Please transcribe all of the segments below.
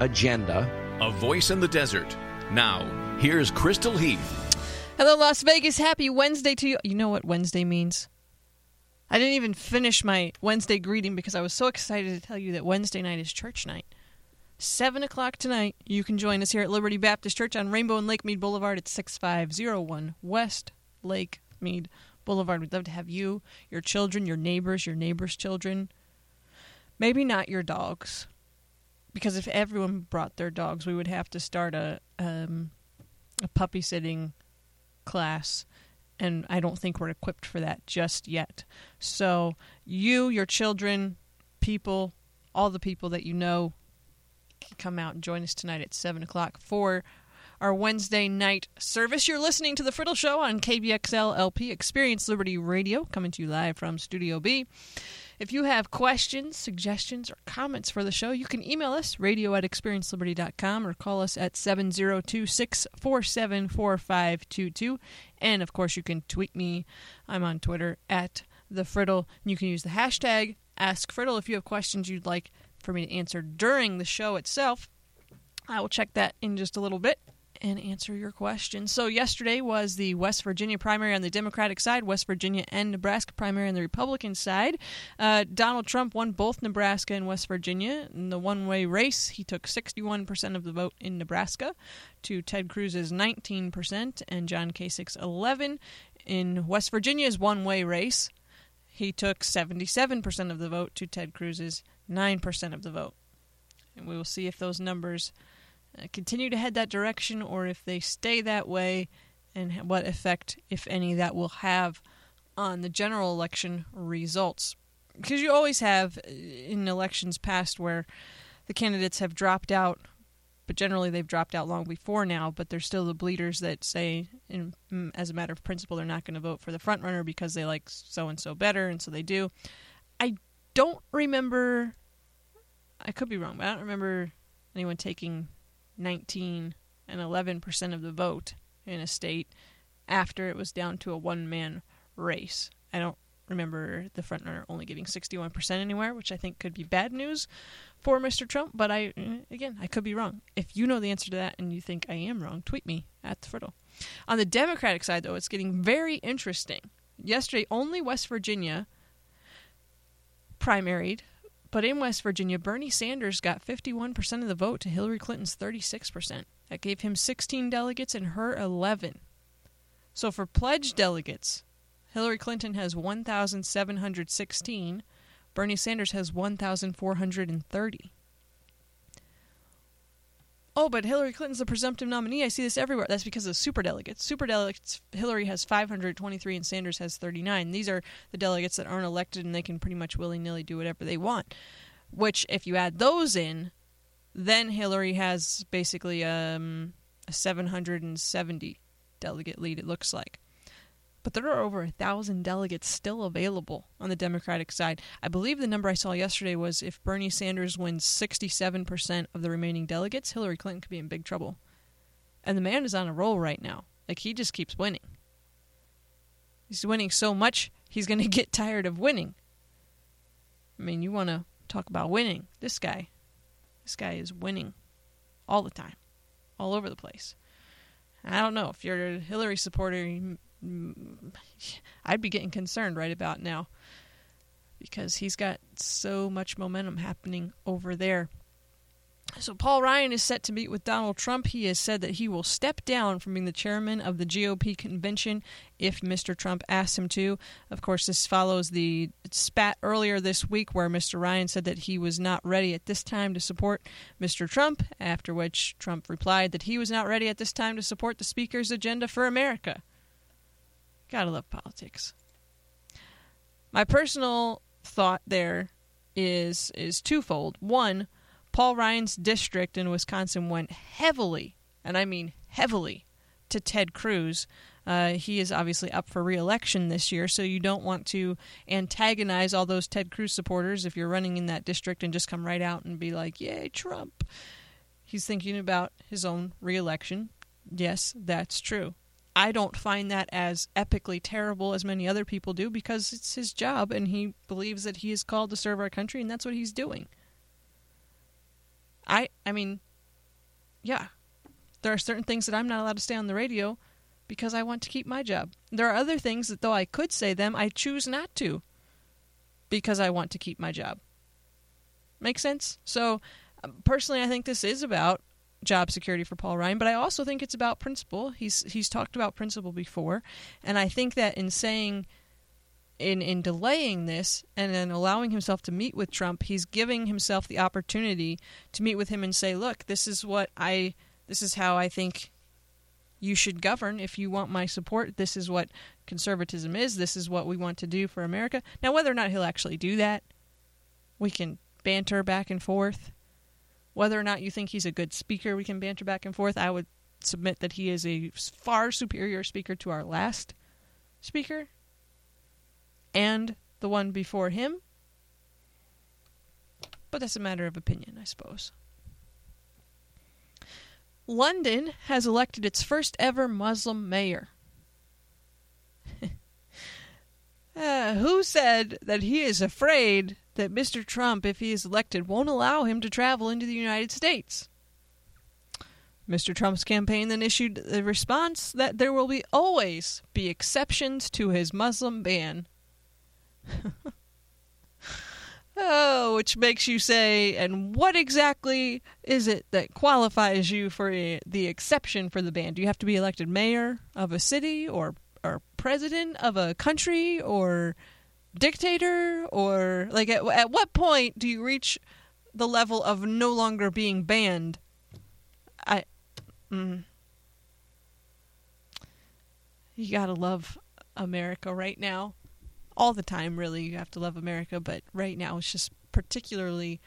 agenda. A voice in the desert. Now, here's Crystal Heath. Hello, Las Vegas. Happy Wednesday to you. You know what Wednesday means? I didn't even finish my Wednesday greeting because I was so excited to tell you that Wednesday night is church night. 7 o'clock tonight, you can join us here at Liberty Baptist Church on Rainbow and Lakemead Boulevard at 6501 West Lakemead Boulevard. We'd love to have you, your children, your neighbors' children. Maybe not your dogs, because if everyone brought their dogs, we would have to start a puppy sitting class, and I don't think we're equipped for that just yet. So you, your children, people, all the people that you know, come out and join us tonight at 7 o'clock for our Wednesday night service. You're listening to The Frittle Show on KBXL-LP, Experience Liberty Radio, coming to you live from Studio B. If you have questions, suggestions, or comments for the show, you can email us, radio@experienceliberty.com, or call us at 702-647-4522. And, of course, you can tweet me. I'm on Twitter, @TheFrittle. You can use the hashtag AskFrittle if you have questions you'd like for me to answer during the show itself. I will check that in just a little bit and answer your question. So yesterday was the West Virginia primary on the Democratic side, West Virginia and Nebraska primary on the Republican side. Donald Trump won both Nebraska and West Virginia. In the one-way race, he took 61% of the vote in Nebraska to Ted Cruz's 19% and John Kasich's 11%. In West Virginia's one-way race, he took 77% of the vote to Ted Cruz's 9% of the vote. And we will see if those numbers continue to head that direction or if they stay that way and what effect, if any, that will have on the general election results. Because you always have in elections past where the candidates have dropped out, but generally they've dropped out long before now, but there's still the bleeders that say, as a matter of principle, they're not going to vote for the frontrunner because they like so-and-so better, and so they do. I could be wrong, but I don't remember anyone taking 19% and 11% of the vote in a state after it was down to a one-man race. I don't remember the frontrunner only getting 61% anywhere, which I think could be bad news for Mr. Trump, but I could be wrong. If you know the answer to that and you think I am wrong, tweet me @TheFrittle. On the Democratic side, though, it's getting very interesting. Yesterday, only West Virginia primaried, but in West Virginia, Bernie Sanders got 51% of the vote to Hillary Clinton's 36%. That gave him 16 delegates and her 11. So for pledged delegates, Hillary Clinton has 1,716. Bernie Sanders has 1,430. Oh, but Hillary Clinton's the presumptive nominee. I see this everywhere. That's because of superdelegates. Superdelegates, Hillary has 523 and Sanders has 39. These are the delegates that aren't elected and they can pretty much willy-nilly do whatever they want. Which, if you add those in, then Hillary has basically a 770 delegate lead, it looks like. But there are over 1,000 delegates still available on the Democratic side. I believe the number I saw yesterday was if Bernie Sanders wins 67% of the remaining delegates, Hillary Clinton could be in big trouble. And the man is on a roll right now. Like, he just keeps winning. He's winning so much, he's going to get tired of winning. I mean, you want to talk about winning. This guy is winning all the time, all over the place. I don't know. If you're a Hillary supporter, I'd be getting concerned right about now because he's got so much momentum happening over there. So Paul Ryan is set to meet with Donald Trump. He has said that he will step down from being the chairman of the GOP convention if Mr. Trump asks him to. Of course, this follows the spat earlier this week where Mr. Ryan said that he was not ready at this time to support Mr. Trump, after which Trump replied that he was not ready at this time to support the Speaker's agenda for America. Gotta love politics. My personal thought there is twofold. One, Paul Ryan's district in Wisconsin went heavily, and I mean heavily, to Ted Cruz. He is obviously up for re-election this year, so you don't want to antagonize all those Ted Cruz supporters if you're running in that district and just come right out and be like, yay, Trump. He's thinking about his own re-election. Yes, that's true. I don't find that as epically terrible as many other people do because it's his job and he believes that he is called to serve our country and that's what he's doing. I mean, yeah, there are certain things that I'm not allowed to say on the radio because I want to keep my job. There are other things that though I could say them, I choose not to because I want to keep my job. Make sense? So personally, I think this is about job security for Paul Ryan, but I also think it's about principle. He's talked about principle before, and I think that in saying, in delaying this and then allowing himself to meet with Trump, he's giving himself the opportunity to meet with him and say, look, this is how I think you should govern. If you want my support, this is what conservatism is. This is what we want to do for America. Now, whether or not he'll actually do that, we can banter back and forth. Whether or not you think he's a good speaker, we can banter back and forth. I would submit that he is a far superior speaker to our last speaker and the one before him. But that's a matter of opinion, I suppose. London has elected its first ever Muslim mayor. Who said that he is afraid that Mr. Trump, if he is elected, won't allow him to travel into the United States? Mr. Trump's campaign then issued the response that there will always be exceptions to his Muslim ban. Oh, which makes you say, and what exactly is it that qualifies you for the exception for the ban? Do you have to be elected mayor of a city or president of a country or dictator, or like at what point do you reach the level of no longer being banned? You gotta love America right now, all the time. Really, you have to love America, but right now it's just particularly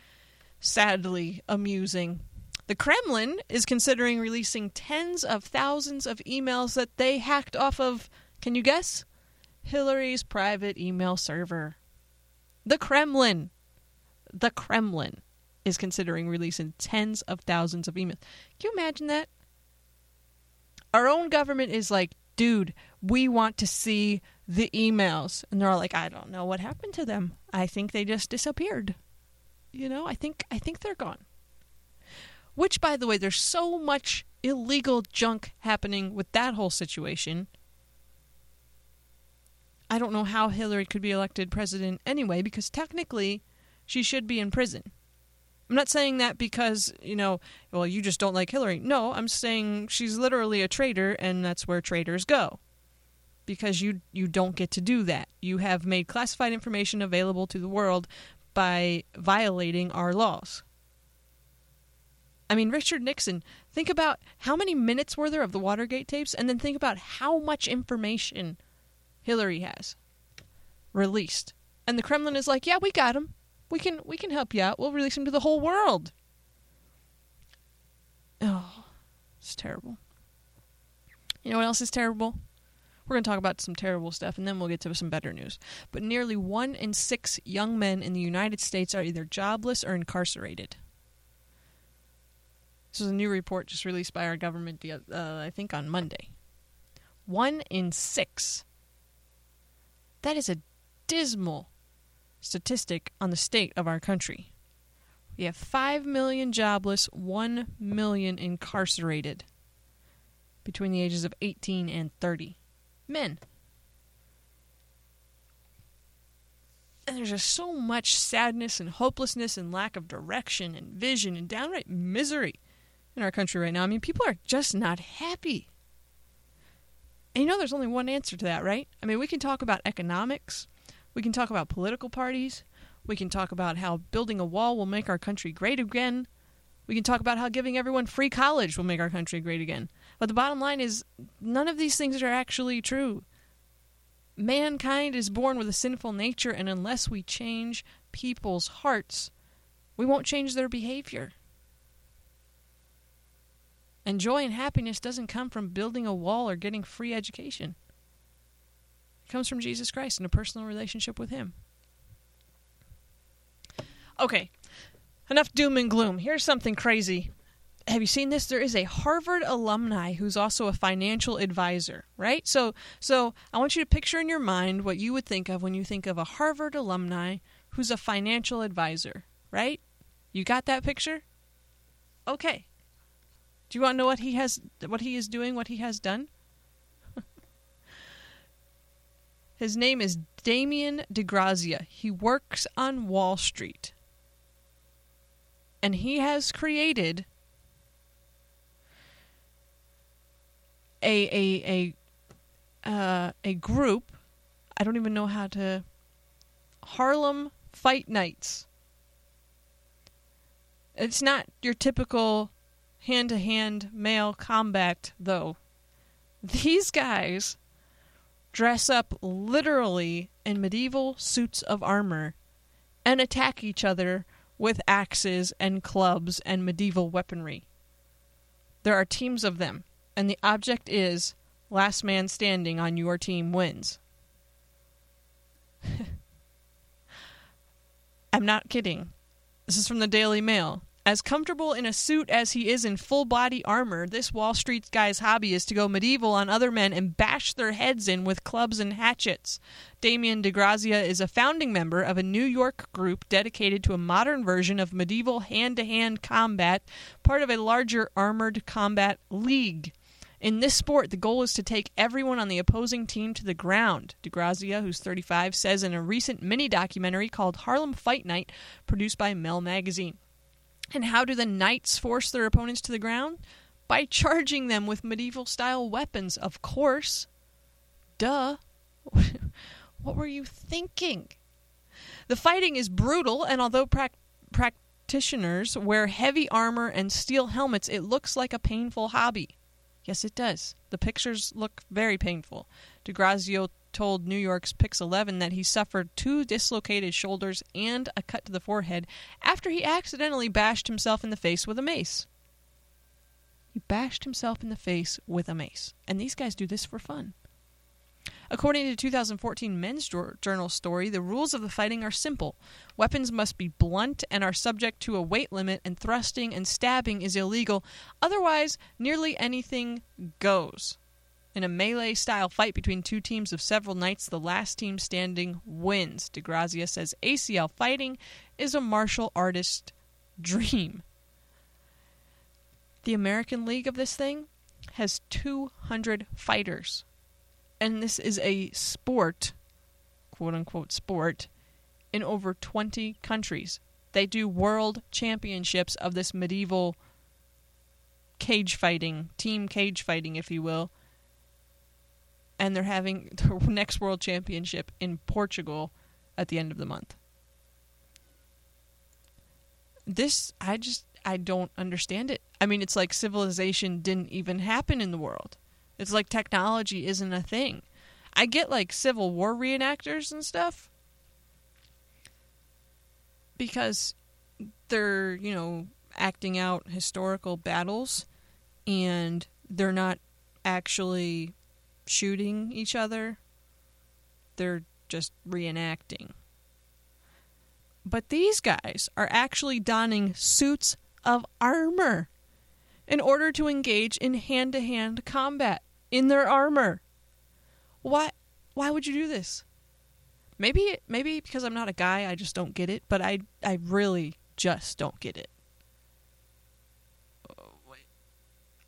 sadly amusing. The Kremlin is considering releasing tens of thousands of emails that they hacked off of, can you guess? Hillary's private email server. The Kremlin is considering releasing tens of thousands of emails. Can you imagine that? Our own government is like, dude, we want to see the emails. And they're all like, I don't know what happened to them. I think they just disappeared. You know, I think they're gone. Which, by the way, there's so much illegal junk happening with that whole situation. I don't know how Hillary could be elected president anyway, because technically she should be in prison. I'm not saying that because, you know, well, you just don't like Hillary. No, I'm saying she's literally a traitor, and that's where traitors go. Because you don't get to do that. You have made classified information available to the world by violating our laws. I mean, Richard Nixon, think about how many minutes were there of the Watergate tapes, and then think about how much information Hillary has released, and the Kremlin is like, yeah, we got him. We can help you out. We'll release him to the whole world. Oh, it's terrible. You know what else is terrible? We're going to talk about some terrible stuff, and then we'll get to some better news. But nearly 1 in 6 young men in the United States are either jobless or incarcerated. This was a new report just released by our government, I think, on Monday. 1 in 6. That is a dismal statistic on the state of our country. We have 5 million jobless, 1 million incarcerated between the ages of 18 and 30. Men. And there's just so much sadness and hopelessness and lack of direction and vision and downright misery in our country right now. I mean, people are just not happy. And you know there's only one answer to that, right? I mean, we can talk about economics. We can talk about political parties. We can talk about how building a wall will make our country great again. We can talk about how giving everyone free college will make our country great again. But the bottom line is, none of these things are actually true. Mankind is born with a sinful nature, and unless we change people's hearts, we won't change their behavior. And joy and happiness doesn't come from building a wall or getting free education. It comes from Jesus Christ and a personal relationship with him. Okay, enough doom and gloom. Here's something crazy. Have you seen this? There is a Harvard alumni who's also a financial advisor, right? So I want you to picture in your mind what you would think of when you think of a Harvard alumni who's a financial advisor, right? You got that picture? Okay. Do you want to know what he has done? His name is Damien DeGrazia. He works on Wall Street. And he has created a group. I don't even know how to... Harlem Fight Nights. It's not your typical hand-to-hand male combat, though. These guys dress up literally in medieval suits of armor and attack each other with axes and clubs and medieval weaponry. There are teams of them, and the object is last man standing on your team wins. I'm not kidding. This is from the Daily Mail. As comfortable in a suit as he is in full-body armor, this Wall Street guy's hobby is to go medieval on other men and bash their heads in with clubs and hatchets. Damien DeGrazia is a founding member of a New York group dedicated to a modern version of medieval hand-to-hand combat, part of a larger armored combat league. In this sport, the goal is to take everyone on the opposing team to the ground, DeGrazia, who's 35, says in a recent mini-documentary called Harlem Fight Night, produced by Mel magazine. And how do the knights force their opponents to the ground? By charging them with medieval-style weapons, of course. Duh. What were you thinking? The fighting is brutal, and although practitioners wear heavy armor and steel helmets, it looks like a painful hobby. Yes, it does. The pictures look very painful. DeGrazia told New York's Pix11 that he suffered 2 dislocated shoulders and a cut to the forehead after he accidentally bashed himself in the face with a mace. He bashed himself in the face with a mace. And these guys do this for fun. According to a 2014 Men's Journal story, the rules of the fighting are simple. Weapons must be blunt and are subject to a weight limit, and thrusting and stabbing is illegal. Otherwise, nearly anything goes. In a melee-style fight between two teams of several knights, the last team standing wins. DeGrazia says ACL fighting is a martial artist's dream. The American League of this thing has 200 fighters. And this is a sport, quote-unquote sport, in over 20 countries. They do world championships of this medieval cage fighting, team cage fighting, if you will. And they're having their next world championship in Portugal at the end of the month. This, I don't understand it. I mean, it's like civilization didn't even happen in the world. It's like technology isn't a thing. I get like Civil War reenactors and stuff because they're, you know, acting out historical battles and they're not actually shooting each other. They're just reenacting. But these guys are actually donning suits of armor in order to engage in hand-to-hand combat. In their armor. Why would you do this? Maybe because I'm not a guy, I just don't get it. But I really just don't get it.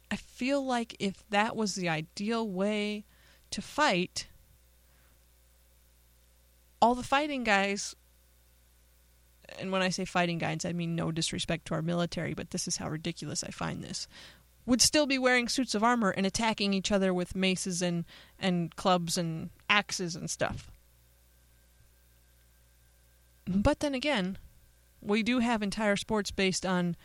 I feel like if that was the ideal way to fight, all the fighting guys, and when I say fighting guys, I mean no disrespect to our military, but this is how ridiculous I find this, would still be wearing suits of armor and attacking each other with maces and clubs and axes and stuff. But then again, we do have entire sports based on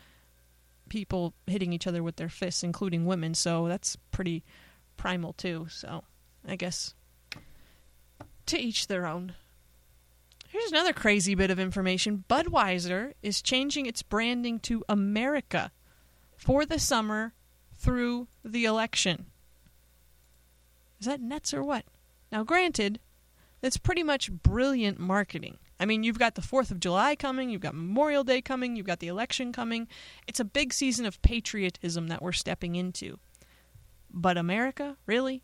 people hitting each other with their fists, including women, so that's pretty primal too. So I guess to each their own. Here's another crazy bit of information. Budweiser is changing its branding to America for the summer through the election. Is that nuts or what? Now, granted, that's pretty much brilliant marketing. I mean, you've got the 4th of July coming, you've got Memorial Day coming, you've got the election coming. It's a big season of patriotism that we're stepping into. But America? Really?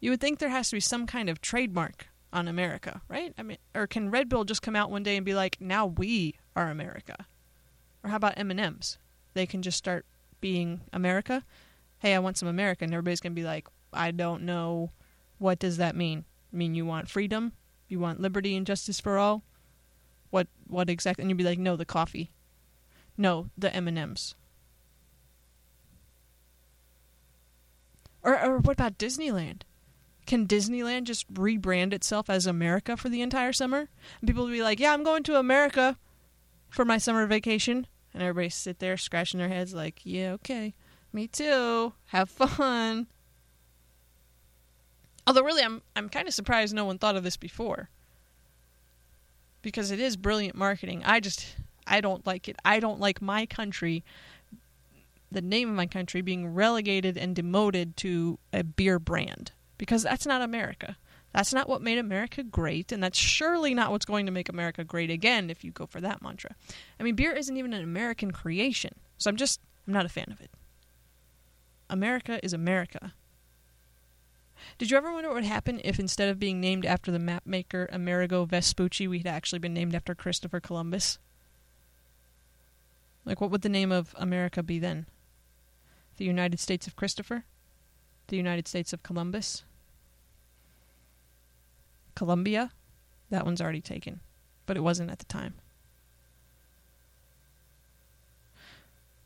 You would think there has to be some kind of trademark on America, right? I mean, or can Red Bull just come out one day and be like, now we are America? Or how about M&Ms? They can just start being America. Hey, I want some America. And everybody's going to be like, I don't know. What does that mean? I mean, you want freedom? You want liberty and justice for all? What exactly? And you'd be like, no, the coffee. No, the M&Ms. Or what about Disneyland? Can Disneyland just rebrand itself as America for the entire summer? And people would be like, yeah, I'm going to America for my summer vacation. And everybody sit there scratching their heads like, yeah, okay, me too. Have fun. Although really, I'm kind of surprised no one thought of this before. Because it is brilliant marketing. I don't like it. I don't like my country, the name of my country, being relegated and demoted to a beer brand. Because that's not America. That's not what made America great. And that's surely not what's going to make America great again if you go for that mantra. I mean, beer isn't even an American creation. So I'm not a fan of it. America is America. Did you ever wonder what would happen if instead of being named after the mapmaker Amerigo Vespucci, we had actually been named after Christopher Columbus? Like, what would the name of America be then? The United States of Christopher? The United States of Columbus? Columbia? That one's already taken, but it wasn't at the time.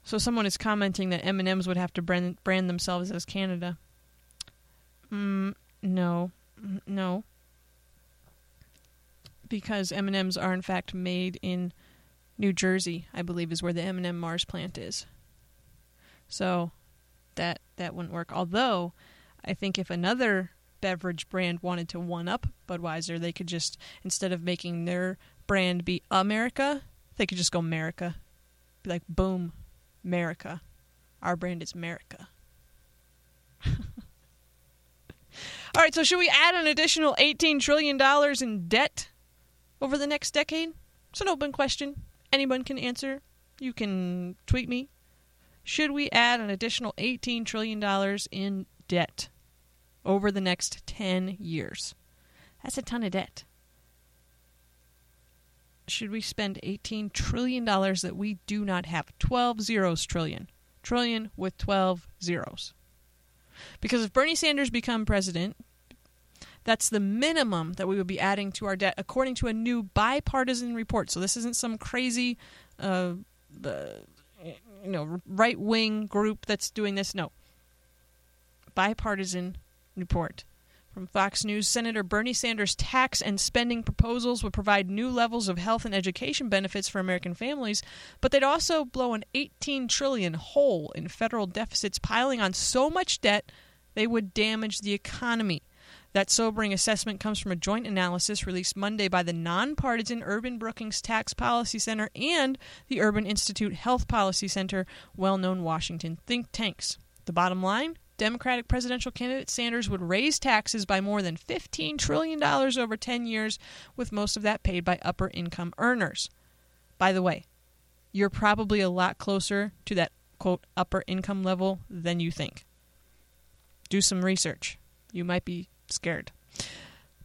So someone is commenting that M&Ms would have to brand themselves as Canada. No. Because M&Ms are in fact made in New Jersey, I believe, is where the M&M Mars plant is. So that wouldn't work. Although, I think if another beverage brand wanted to one-up Budweiser, they could just, instead of making their brand be America, they could just go America. Be like, boom, America. Our brand is America. All right, so should we add an additional $18 trillion in debt over the next decade? It's an open question. Anyone can answer. You can tweet me. Should we add an additional $18 trillion in debt over the next 10 years? That's a ton of debt. Should we spend $18 trillion that we do not have? 12 zeros trillion. Trillion with 12 zeros. Because if Bernie Sanders become president, that's the minimum that we would be adding to our debt, according to a new bipartisan report. So this isn't some crazy, right-wing group that's doing this. No. Bipartisan report from Fox News. Senator Bernie Sanders' tax and spending proposals would provide new levels of health and education benefits for American families, but they'd also blow an $18 trillion hole in federal deficits, piling on so much debt they would damage the economy. That sobering assessment comes from a joint analysis released Monday by the nonpartisan Urban Brookings Tax Policy Center and the Urban Institute Health Policy Center, well-known Washington think tanks. The bottom line? Democratic presidential candidate Sanders would raise taxes by more than $15 trillion over 10 years, with most of that paid by upper-income earners. By the way, you're probably a lot closer to that, quote, upper-income level than you think. Do some research. You might be scared.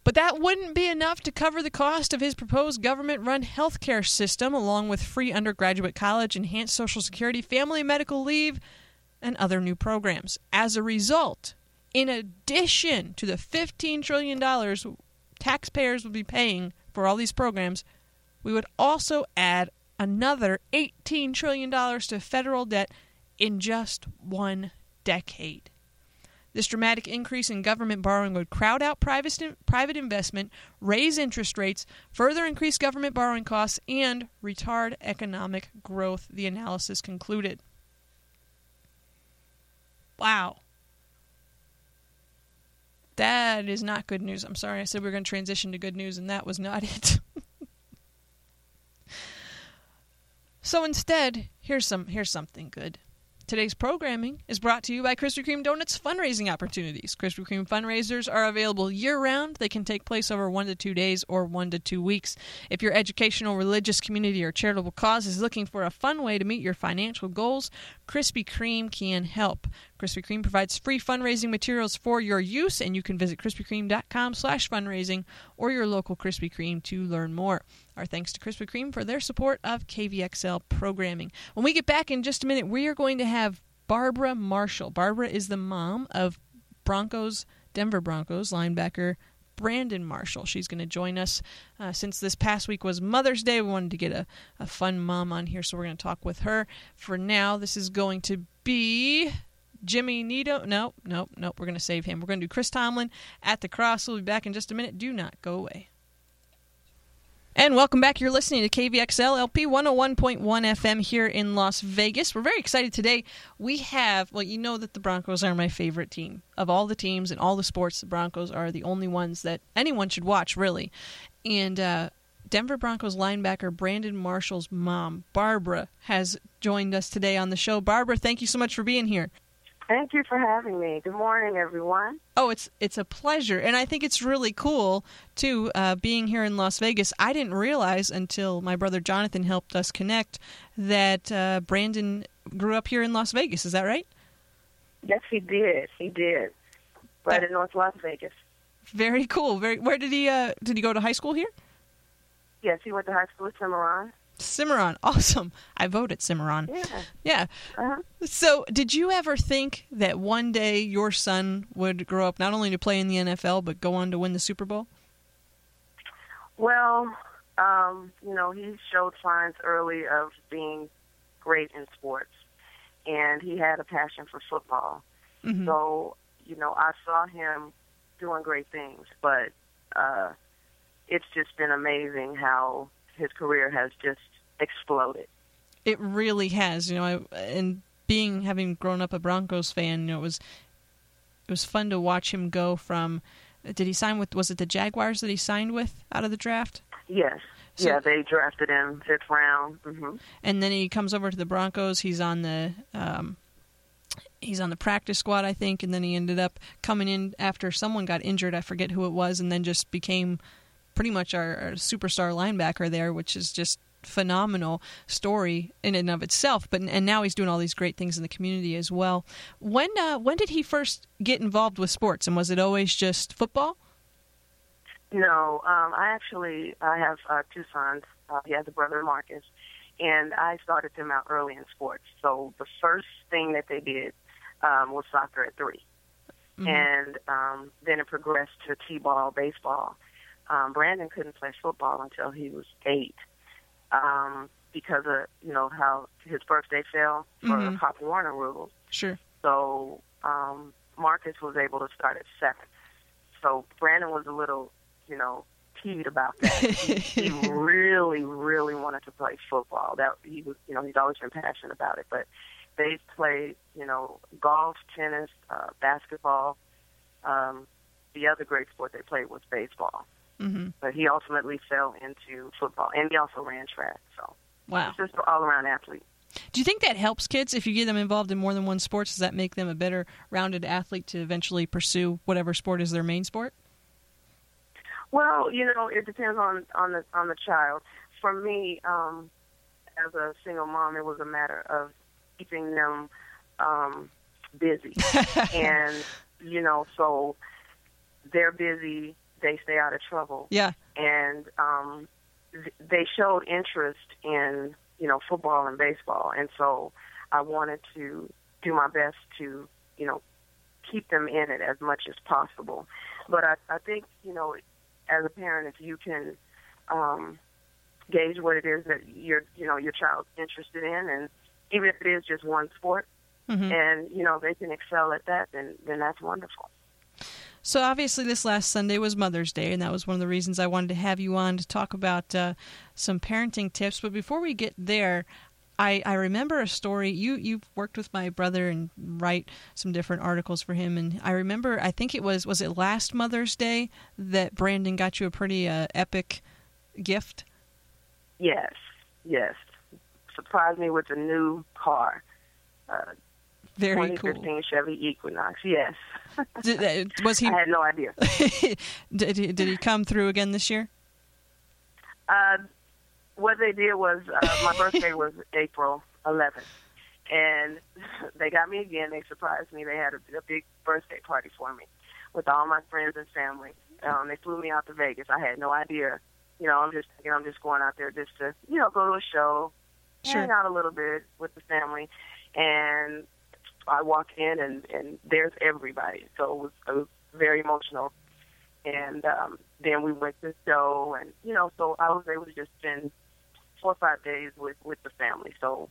But that wouldn't be enough to cover the cost of his proposed government-run health care system, along with free undergraduate college, enhanced Social Security, family medical leave, and other new programs. As a result, in addition to the $15 trillion taxpayers would be paying for all these programs, we would also add another $18 trillion to federal debt in just one decade. This dramatic increase in government borrowing would crowd out private investment, raise interest rates, further increase government borrowing costs, and retard economic growth, the analysis concluded. Wow. That is not good news. I'm sorry, I said we were going to transition to good news, and that was not it. So instead, here's something good. Today's programming is brought to you by Krispy Kreme Donuts fundraising opportunities. Krispy Kreme fundraisers are available year-round. They can take place over 1 to 2 days or 1 to 2 weeks. If your educational, religious, community, or charitable cause is looking for a fun way to meet your financial goals, Krispy Kreme can help. Krispy Kreme provides free fundraising materials for your use, and you can visit krispykreme.com/fundraising or your local Krispy Kreme to learn more. Our thanks to Krispy Kreme for their support of KVXL programming. When we get back in just a minute, we are going to have Barbara Marshall. Barbara is the mom of Denver Broncos linebacker Brandon Marshall. She's going to join us. Since this past week was Mother's Day, we wanted to get a fun mom on here, so we're going to talk with her. For now, this is going to be Jimmy Needham. We're going to save him. We're going to do Chris Tomlin at the Cross. We'll be back in just a minute. Do not go away. And welcome back. You're listening to KVXL-LP 101.1 FM here in Las Vegas. We're very excited today. We have, well, you know that the Broncos are my favorite team. Of all the teams in all the sports, the Broncos are the only ones that anyone should watch, really. And Denver Broncos linebacker Brandon Marshall's mom, Barbara, has joined us today on the show. Barbara, thank you so much for being here. Thank you for having me. Good morning, everyone. Oh, it's a pleasure, and I think it's really cool, too, being here in Las Vegas. I didn't realize until my brother Jonathan helped us connect that Brandon grew up here in Las Vegas. Is that right? Yes, he did. Right in North Las Vegas. Very cool. Where did he go to high school here? Yes, he went to high school at Cimarron. Cimarron. Awesome. I vote at Cimarron. Yeah. Uh-huh. So did you ever think that one day your son would grow up not only to play in the NFL, but go on to win the Super Bowl? Well, he showed signs early of being great in sports, and he had a passion for football. Mm-hmm. So, I saw him doing great things, but it's just been amazing how his career has just exploded. It really has, having grown up a Broncos fan, it was fun to watch him go from. Did he sign with? Was it the Jaguars that he signed with out of the draft? Yes. So, they drafted him 5th round. Mm-hmm. And then he comes over to the Broncos. He's on the practice squad, I think, and then he ended up coming in after someone got injured. I forget who it was, and then just became pretty much our superstar linebacker there, which is just phenomenal story in and of itself. But and now he's doing all these great things in the community as well. When did he first get involved with sports, and was it always just football? No, I have 2 sons. He has a brother, Marcus, and I started them out early in sports. So the first thing that they did was soccer at 3, mm-hmm. and then it progressed to t-ball, baseball. Brandon couldn't play football until he was 8 because of, how his birthday fell for mm-hmm. the Pop Warner rules. Sure. So Marcus was able to start at 7. So Brandon was a little, peeved about that. he really, really wanted to play football. That he was, he's always been passionate about it. But they played, golf, tennis, basketball. The other great sport they played was baseball. Mm-hmm. But he ultimately fell into football, and he also ran track. So, wow, he's just an all-around athlete. Do you think that helps kids if you get them involved in more than one sport? Does that make them a better rounded athlete to eventually pursue whatever sport is their main sport? Well, it depends on the child. For me, as a single mom, it was a matter of keeping them busy, and so they're busy. They stay out of trouble. Yeah. And they showed interest in, football and baseball. And so I wanted to do my best to, keep them in it as much as possible. But I think, as a parent, if you can gauge what it is that your child's interested in, and even if it is just one sport, mm-hmm. and, they can excel at that, then that's wonderful. So obviously this last Sunday was Mother's Day, and that was one of the reasons I wanted to have you on to talk about some parenting tips. But before we get there, I remember a story. You've worked with my brother and write some different articles for him. And I remember, I think it was it last Mother's Day that Brandon got you a pretty epic gift? Yes. Surprised me with a new car. Very 2015 cool. Chevy Equinox, yes. Was he? I had no idea. Did he come through again this year? What they did was, my birthday was April 11th, and they got me again. They surprised me. They had a big birthday party for me with all my friends and family. They flew me out to Vegas. I had no idea. You know, I'm just going out there just to, you know, go to a show, sure, hang out a little bit with the family, and I walk in and there's everybody. So it was very emotional. And then we went to the show, and, you know, so I was able to just spend 4 or 5 days with the family. So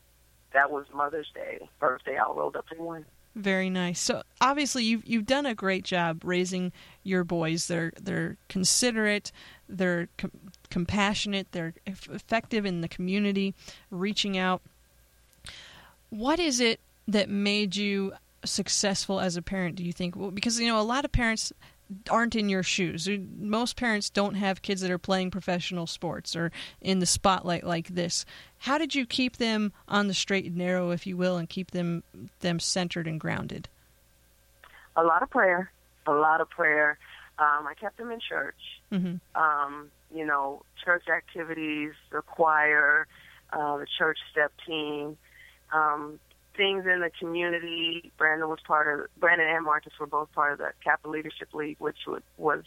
that was Mother's Day, birthday, all rolled up in one. Very nice. So obviously you've done a great job raising your boys. They're considerate, they're compassionate, they're effective in the community, reaching out. What is it that made you successful as a parent, do you think? Well, because, you know, a lot of parents aren't in your shoes. Most parents don't have kids that are playing professional sports or in the spotlight like this. How did you keep them on the straight and narrow, if you will, and keep them centered and grounded? A lot of prayer. I kept them in church. Mm-hmm. You know, church activities, the choir, the church step team, things in the community. Brandon and Marcus were both part of the Catholic Leadership League, which was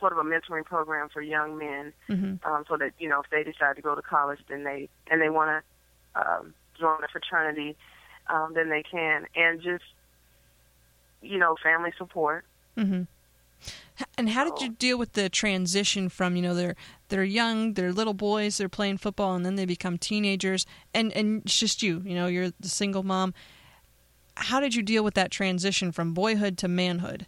sort of a mentoring program for young men, mm-hmm. So that, you know, if they decide to go to college, then they want to join a fraternity, then they can, and just, you know, family support. Mm-hmm. And how did you deal with the transition from, you know, they're young, they're little boys, they're playing football, and then they become teenagers, and it's just you know, you're the single mom. How did you deal with that transition from boyhood to manhood?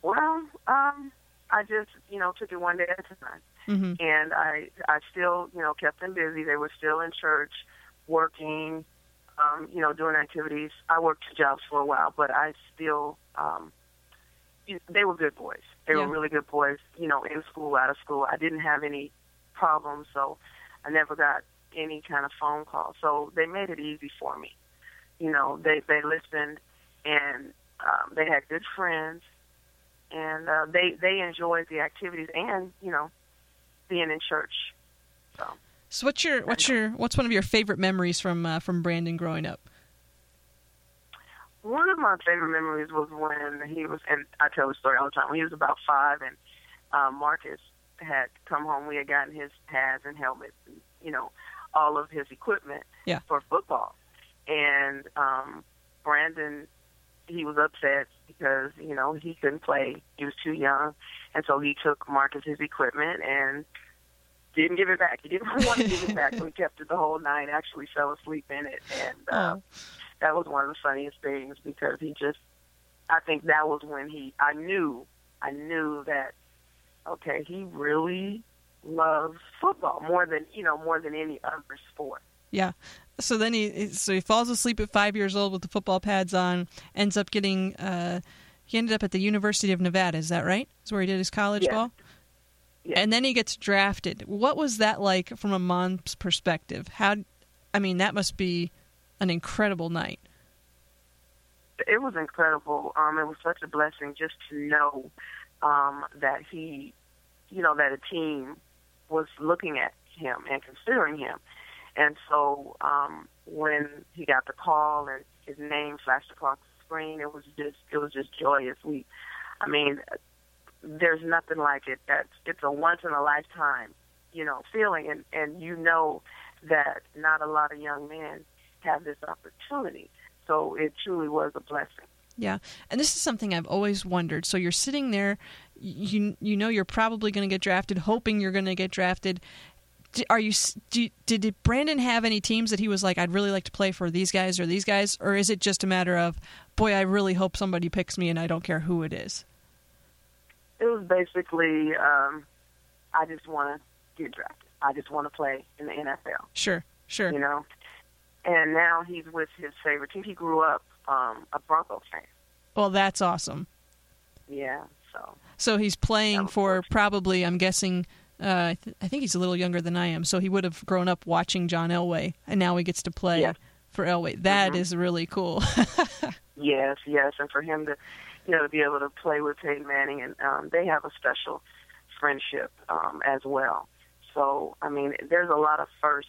Well, I just, you know, took it one day at a time. Mm-hmm. And I still, you know, kept them busy. They were still in church, working, you know, doing activities. I worked jobs for a while, but I still... they were good boys. They were really good boys, you know, in school, out of school. I didn't have any problems, so I never got any kind of phone call. So they made it easy for me. You know, they listened, and they had good friends, and they enjoyed the activities and, you know, being in church. So what's one of your favorite memories from Brandon growing up? One of my favorite memories was when he was, and I tell the story all the time, when he was about 5, and Marcus had come home. We had gotten his pads and helmets, and, you know, all of his equipment for football. And Brandon, he was upset because, you know, he couldn't play. He was too young. And so he took Marcus's equipment and didn't give it back. He didn't want to give it back. So he kept it the whole night, actually fell asleep in it. And that was one of the funniest things, because he just, I think that was when I knew that, okay, he really loves football more than any other sport. Yeah. So then he falls asleep at 5 years old with the football pads on, ends up getting, he ended up at the University of Nevada. Is that right? That's where he did his college ball? Yeah. And then he gets drafted. What was that like from a mom's perspective? That must be an incredible night. It was incredible. It was such a blessing just to know that he, you know, that a team was looking at him and considering him. And so when he got the call and his name flashed across the screen, it was just joyous. There's nothing like it. It's a once in a lifetime, you know, feeling, and you know that not a lot of young men have this opportunity. So it truly was a blessing. Yeah. And this is something I've always wondered. So you're sitting there, you know you're probably going to get drafted, hoping you're going to get drafted. Did Brandon have any teams that he was like, I'd really like to play for these guys? Or is it just a matter of, boy, I really hope somebody picks me and I don't care who it is? It was basically, I just want to get drafted. I just want to play in the NFL. Sure. You know? And now he's with his favorite team. He grew up a Broncos fan. Well, that's awesome. Yeah. So he's playing for probably, I'm guessing, I think he's a little younger than I am, so he would have grown up watching John Elway, and now he gets to play for Elway. That is really cool. Yes, yes. And for him to, you know, to be able to play with Peyton Manning, and they have a special friendship as well. So, I mean, there's a lot of firsts,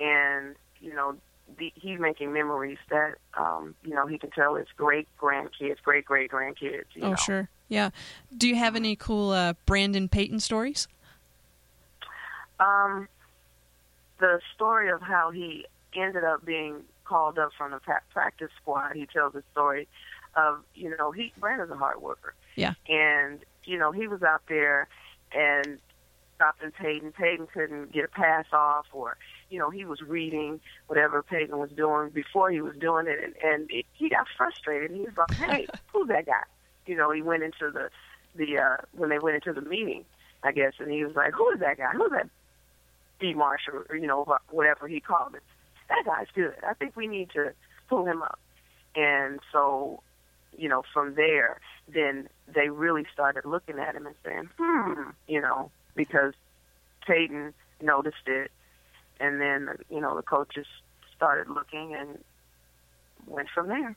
and, you know, he's making memories that, you know, he can tell his great-great-grandkids. Oh, know. Sure. Yeah. Do you have any cool Brandon Peyton stories? The story of how he ended up being called up from the practice squad, he tells the story of, you know, Brandon's a hard worker. Yeah. And, you know, he was out there and stopping Peyton. Peyton couldn't get a pass off, or, you know, he was reading whatever Peyton was doing before he was doing it, and he got frustrated. He was like, hey, who's that guy? You know, he went into when they went into the meeting, I guess, and he was like, who is that guy? Who's that B. Marshall, or, you know, whatever he called it? That guy's good. I think we need to pull him up. And so, you know, from there, then they really started looking at him and saying, you know, because Peyton noticed it. And then, you know, the coaches started looking and went from there.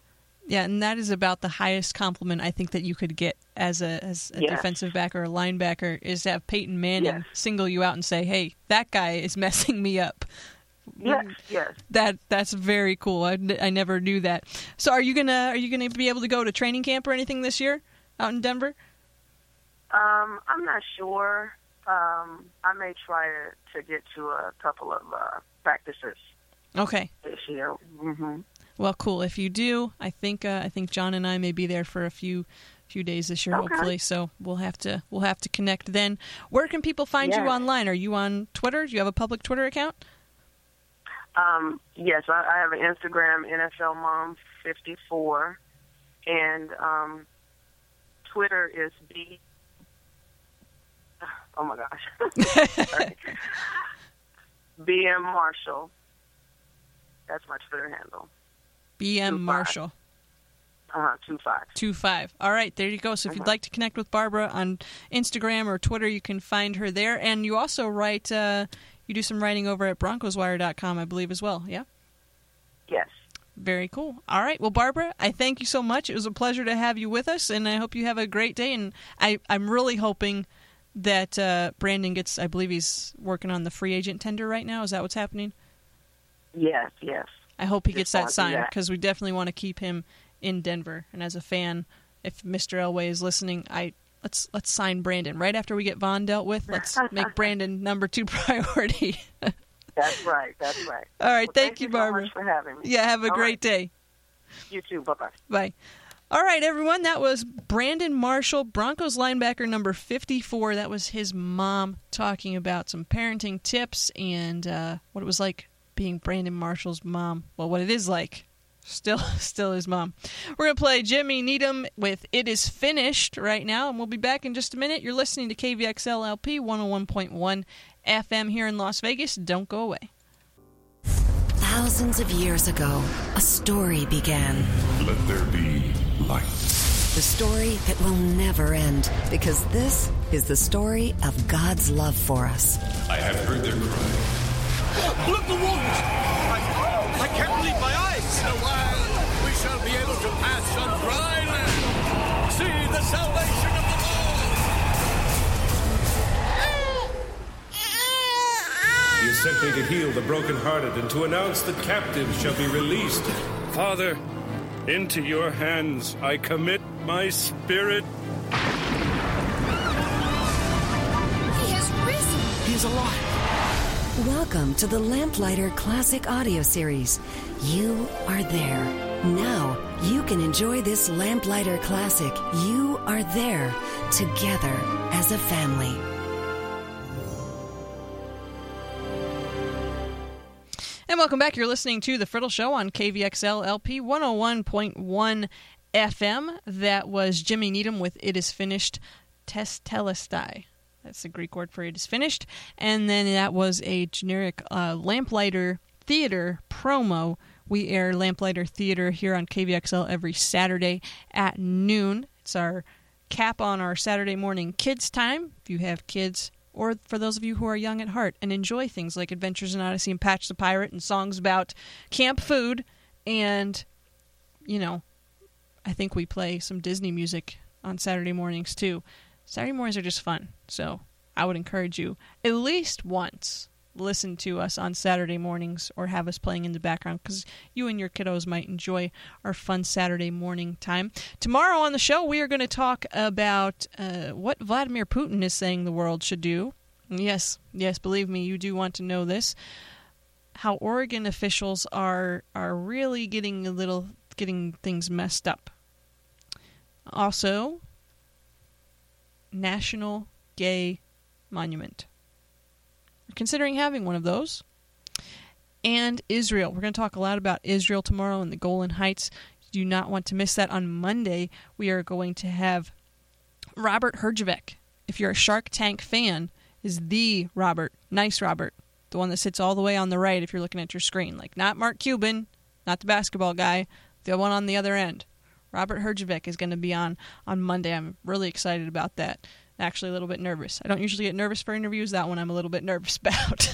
Yeah, and that is about the highest compliment I think that you could get as a defensive back or a linebacker, is to have Peyton Manning single you out and say, hey, that guy is messing me up. Yes, yes. That's very cool. I never knew that. So are you gonna be able to go to training camp or anything this year out in Denver? I'm not sure. I may try to get to a couple of practices. Okay. This year. Mm-hmm. Well, cool. If you do, I think John and I may be there for a few days this year, hopefully. So we'll have to connect then. Where can people find you online? Are you on Twitter? Do you have a public Twitter account? Yes, I have an Instagram, NFLMom54, and Twitter is BM Marshall. That's my Twitter handle. BM Marshall. 25. 25. All right, there you go. So if you'd like to connect with Barbara on Instagram or Twitter, you can find her there. And you also write, you do some writing over at BroncosWire.com, I believe, as well, yeah? Yes. Very cool. All right. Well, Barbara, I thank you so much. It was a pleasure to have you with us, and I hope you have a great day. And I'm really hoping that Brandon gets, I believe he's working on the free agent tender right now. Is that what's happening? Yes, yes. I hope he gets that signed, because we definitely want to keep him in Denver. And as a fan, if Mr. Elway is listening, let's sign Brandon. Right after we get Vaughn dealt with, let's make Brandon #2 priority. That's right. That's right. All right. Well, thank you, Barbara. So much for having me. Yeah, have a great day. You too. Bye-bye. Bye. All right, everyone. That was Brandon Marshall, Broncos linebacker number 54. That was his mom talking about some parenting tips and what it was like being Brandon Marshall's mom. Well, what it is like. Still his mom. We're going to play Jimmy Needham with It Is Finished right now, and we'll be back in just a minute. You're listening to KBXL-LP 101.1 FM here in Las Vegas. Don't go away. Thousands of years ago, a story began. Let there be light. The story that will never end, because this is the story of God's love for us. I have heard their cry. Look, the wolves! I can't believe my eyes! In a while, we shall be able to pass on dry land. See the salvation of the Lord! You sent me to heal the brokenhearted and to announce that captives shall be released. Father, into your hands I commit my spirit. He has risen. He is alive. Welcome to the Lamplighter Classic Audio Series. You are there. Now you can enjoy this Lamplighter Classic. You are there, together as a family. And welcome back. You're listening to The Frittle Show on KVXL-LP 101.1 FM. That was Jimmy Needham with It Is Finished, Testelestai. That's the Greek word for It Is Finished. And then that was a generic Lamplighter Theater promo. We air Lamplighter Theater here on KVXL every Saturday at noon. It's our cap on our Saturday morning kids' time. If you have kids or for those of you who are young at heart and enjoy things like Adventures in Odyssey and Patch the Pirate and songs about camp food. And, you know, I think we play some Disney music on Saturday mornings, too. Saturday mornings are just fun, so I would encourage you at least once listen to us on Saturday mornings or have us playing in the background, because you and your kiddos might enjoy our fun Saturday morning time. Tomorrow on the show, we are going to talk about what Vladimir Putin is saying the world should do. Yes, believe me, you do want to know this. How Oregon officials are really getting things messed up. Also, National Gay Monument. We're considering having one of those. And Israel. We're going to talk a lot about Israel tomorrow and the Golan Heights. You do not want to miss that. On Monday, we are going to have Robert Herjavec. If you're a Shark Tank fan, is the Robert. Nice Robert. The one that sits all the way on the right if you're looking at your screen. Like, not Mark Cuban, not the basketball guy, the one on the other end. Robert Herjavec is going to be on Monday. I'm really excited about that. Actually, a little bit nervous. I don't usually get nervous for interviews. That one I'm a little bit nervous about.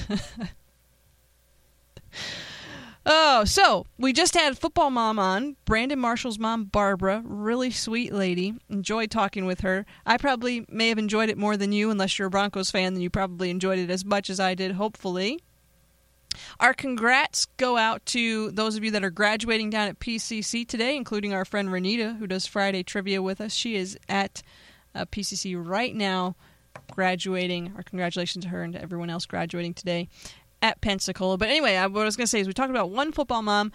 Oh, so we just had Football Mom on. Brandon Marshall's mom, Barbara. Really sweet lady. Enjoyed talking with her. I probably may have enjoyed it more than you. Unless you're a Broncos fan, then you probably enjoyed it as much as I did, hopefully. Our congrats go out to those of you that are graduating down at PCC today, including our friend Renita, who does Friday trivia with us. She is at PCC right now, graduating. Our congratulations to her and to everyone else graduating today at Pensacola. But anyway, what I was going to say is we talked about one football mom,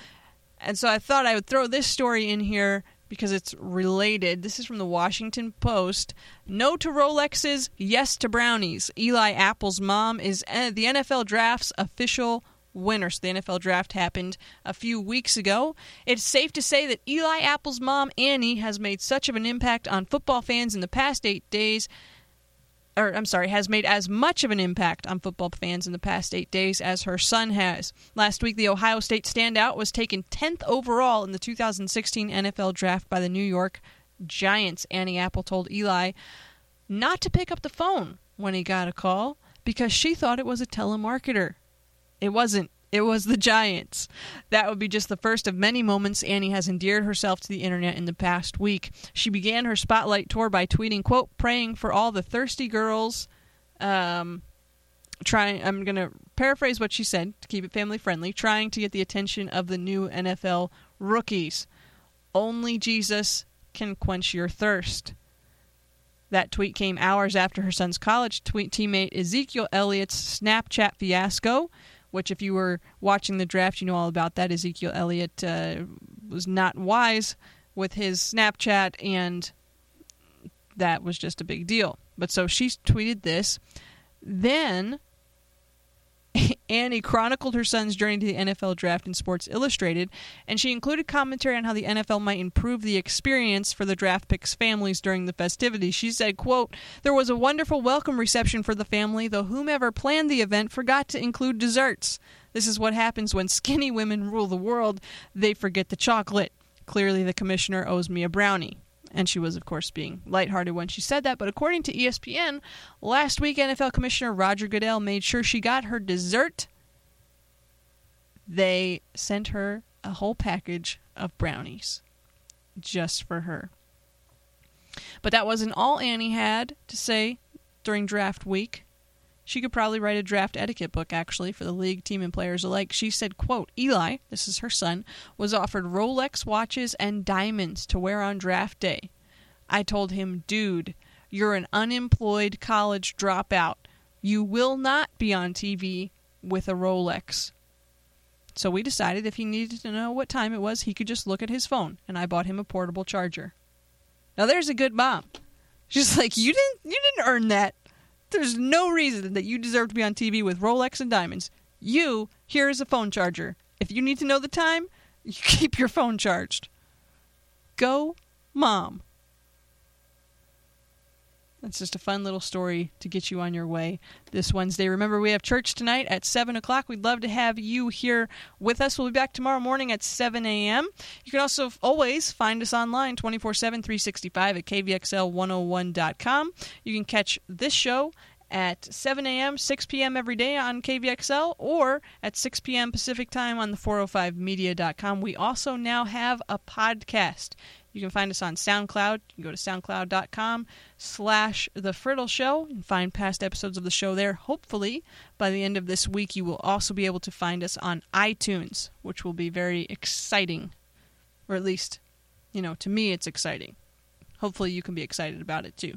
and so I thought I would throw this story in here because it's related. This is from the Washington Post. No to Rolexes, yes to brownies. Eli Apple's mom is the NFL Draft's official winner. So the NFL Draft happened a few weeks ago. It's safe to say that Eli Apple's mom, Annie, has made such of an impact on football fans in the past 8 days. Or, I'm sorry, has made as much of an impact on football fans in the past 8 days as her son has. Last week, the Ohio State standout was taken 10th overall in the 2016 NFL Draft by the New York Giants. Annie Apple told Eli not to pick up the phone when he got a call because she thought it was a telemarketer. It wasn't. It was the Giants. That would be just the first of many moments Annie has endeared herself to the internet in the past week. She began her spotlight tour by tweeting, quote, praying for all the thirsty girls. I'm going to paraphrase what she said to keep it family friendly. Trying to get the attention of the new NFL rookies. Only Jesus can quench your thirst. That tweet came hours after her son's college teammate Ezekiel Elliott's Snapchat fiasco, which if you were watching the draft, you know all about that. Ezekiel Elliott was not wise with his Snapchat, and that was just a big deal. But so she tweeted this. Then Annie chronicled her son's journey to the NFL Draft in Sports Illustrated, and she included commentary on how the NFL might improve the experience for the draft picks' families during the festivities. She said, quote, there was a wonderful welcome reception for the family, though whomever planned the event forgot to include desserts. This is what happens when skinny women rule the world. They forget the chocolate. Clearly the commissioner owes me a brownie. And she was, of course, being lighthearted when she said that. But according to ESPN, last week NFL Commissioner Roger Goodell made sure she got her dessert. They sent her a whole package of brownies just for her. But that wasn't all Annie had to say during draft week. She could probably write a draft etiquette book, actually, for the league, team, and players alike. She said, quote, Eli, this is her son, was offered Rolex watches and diamonds to wear on draft day. I told him, dude, you're an unemployed college dropout. You will not be on TV with a Rolex. So we decided if he needed to know what time it was, he could just look at his phone, and I bought him a portable charger. Now, there's a good mom. She's like, you didn't earn that. There's no reason that you deserve to be on TV with Rolex and diamonds. You, here is a phone charger. If you need to know the time, you keep your phone charged. Go, Mom. That's just a fun little story to get you on your way this Wednesday. Remember, we have church tonight at 7 o'clock. We'd love to have you here with us. We'll be back tomorrow morning at 7 a.m. You can also always find us online 24/7, 365 at kvxl101.com. You can catch this show at 7 a.m., 6 p.m. every day on KVXL, or at 6 p.m. Pacific Time on the 405media.com. We also now have a podcast. You can find us on SoundCloud. You can go to soundcloud.com/The Frittle Show and find past episodes of the show there. Hopefully, by the end of this week, you will also be able to find us on iTunes, which will be very exciting. Or at least, you know, to me, it's exciting. Hopefully, you can be excited about it, too.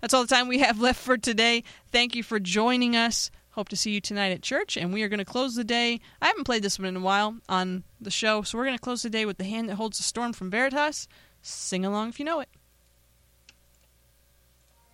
That's all the time we have left for today. Thank you for joining us. Hope to see you tonight at church, and we are going to close the day. I haven't played this one in a while on the show, so we're going to close the day with The Hand That Holds the Storm from Veritas. Sing along if you know it.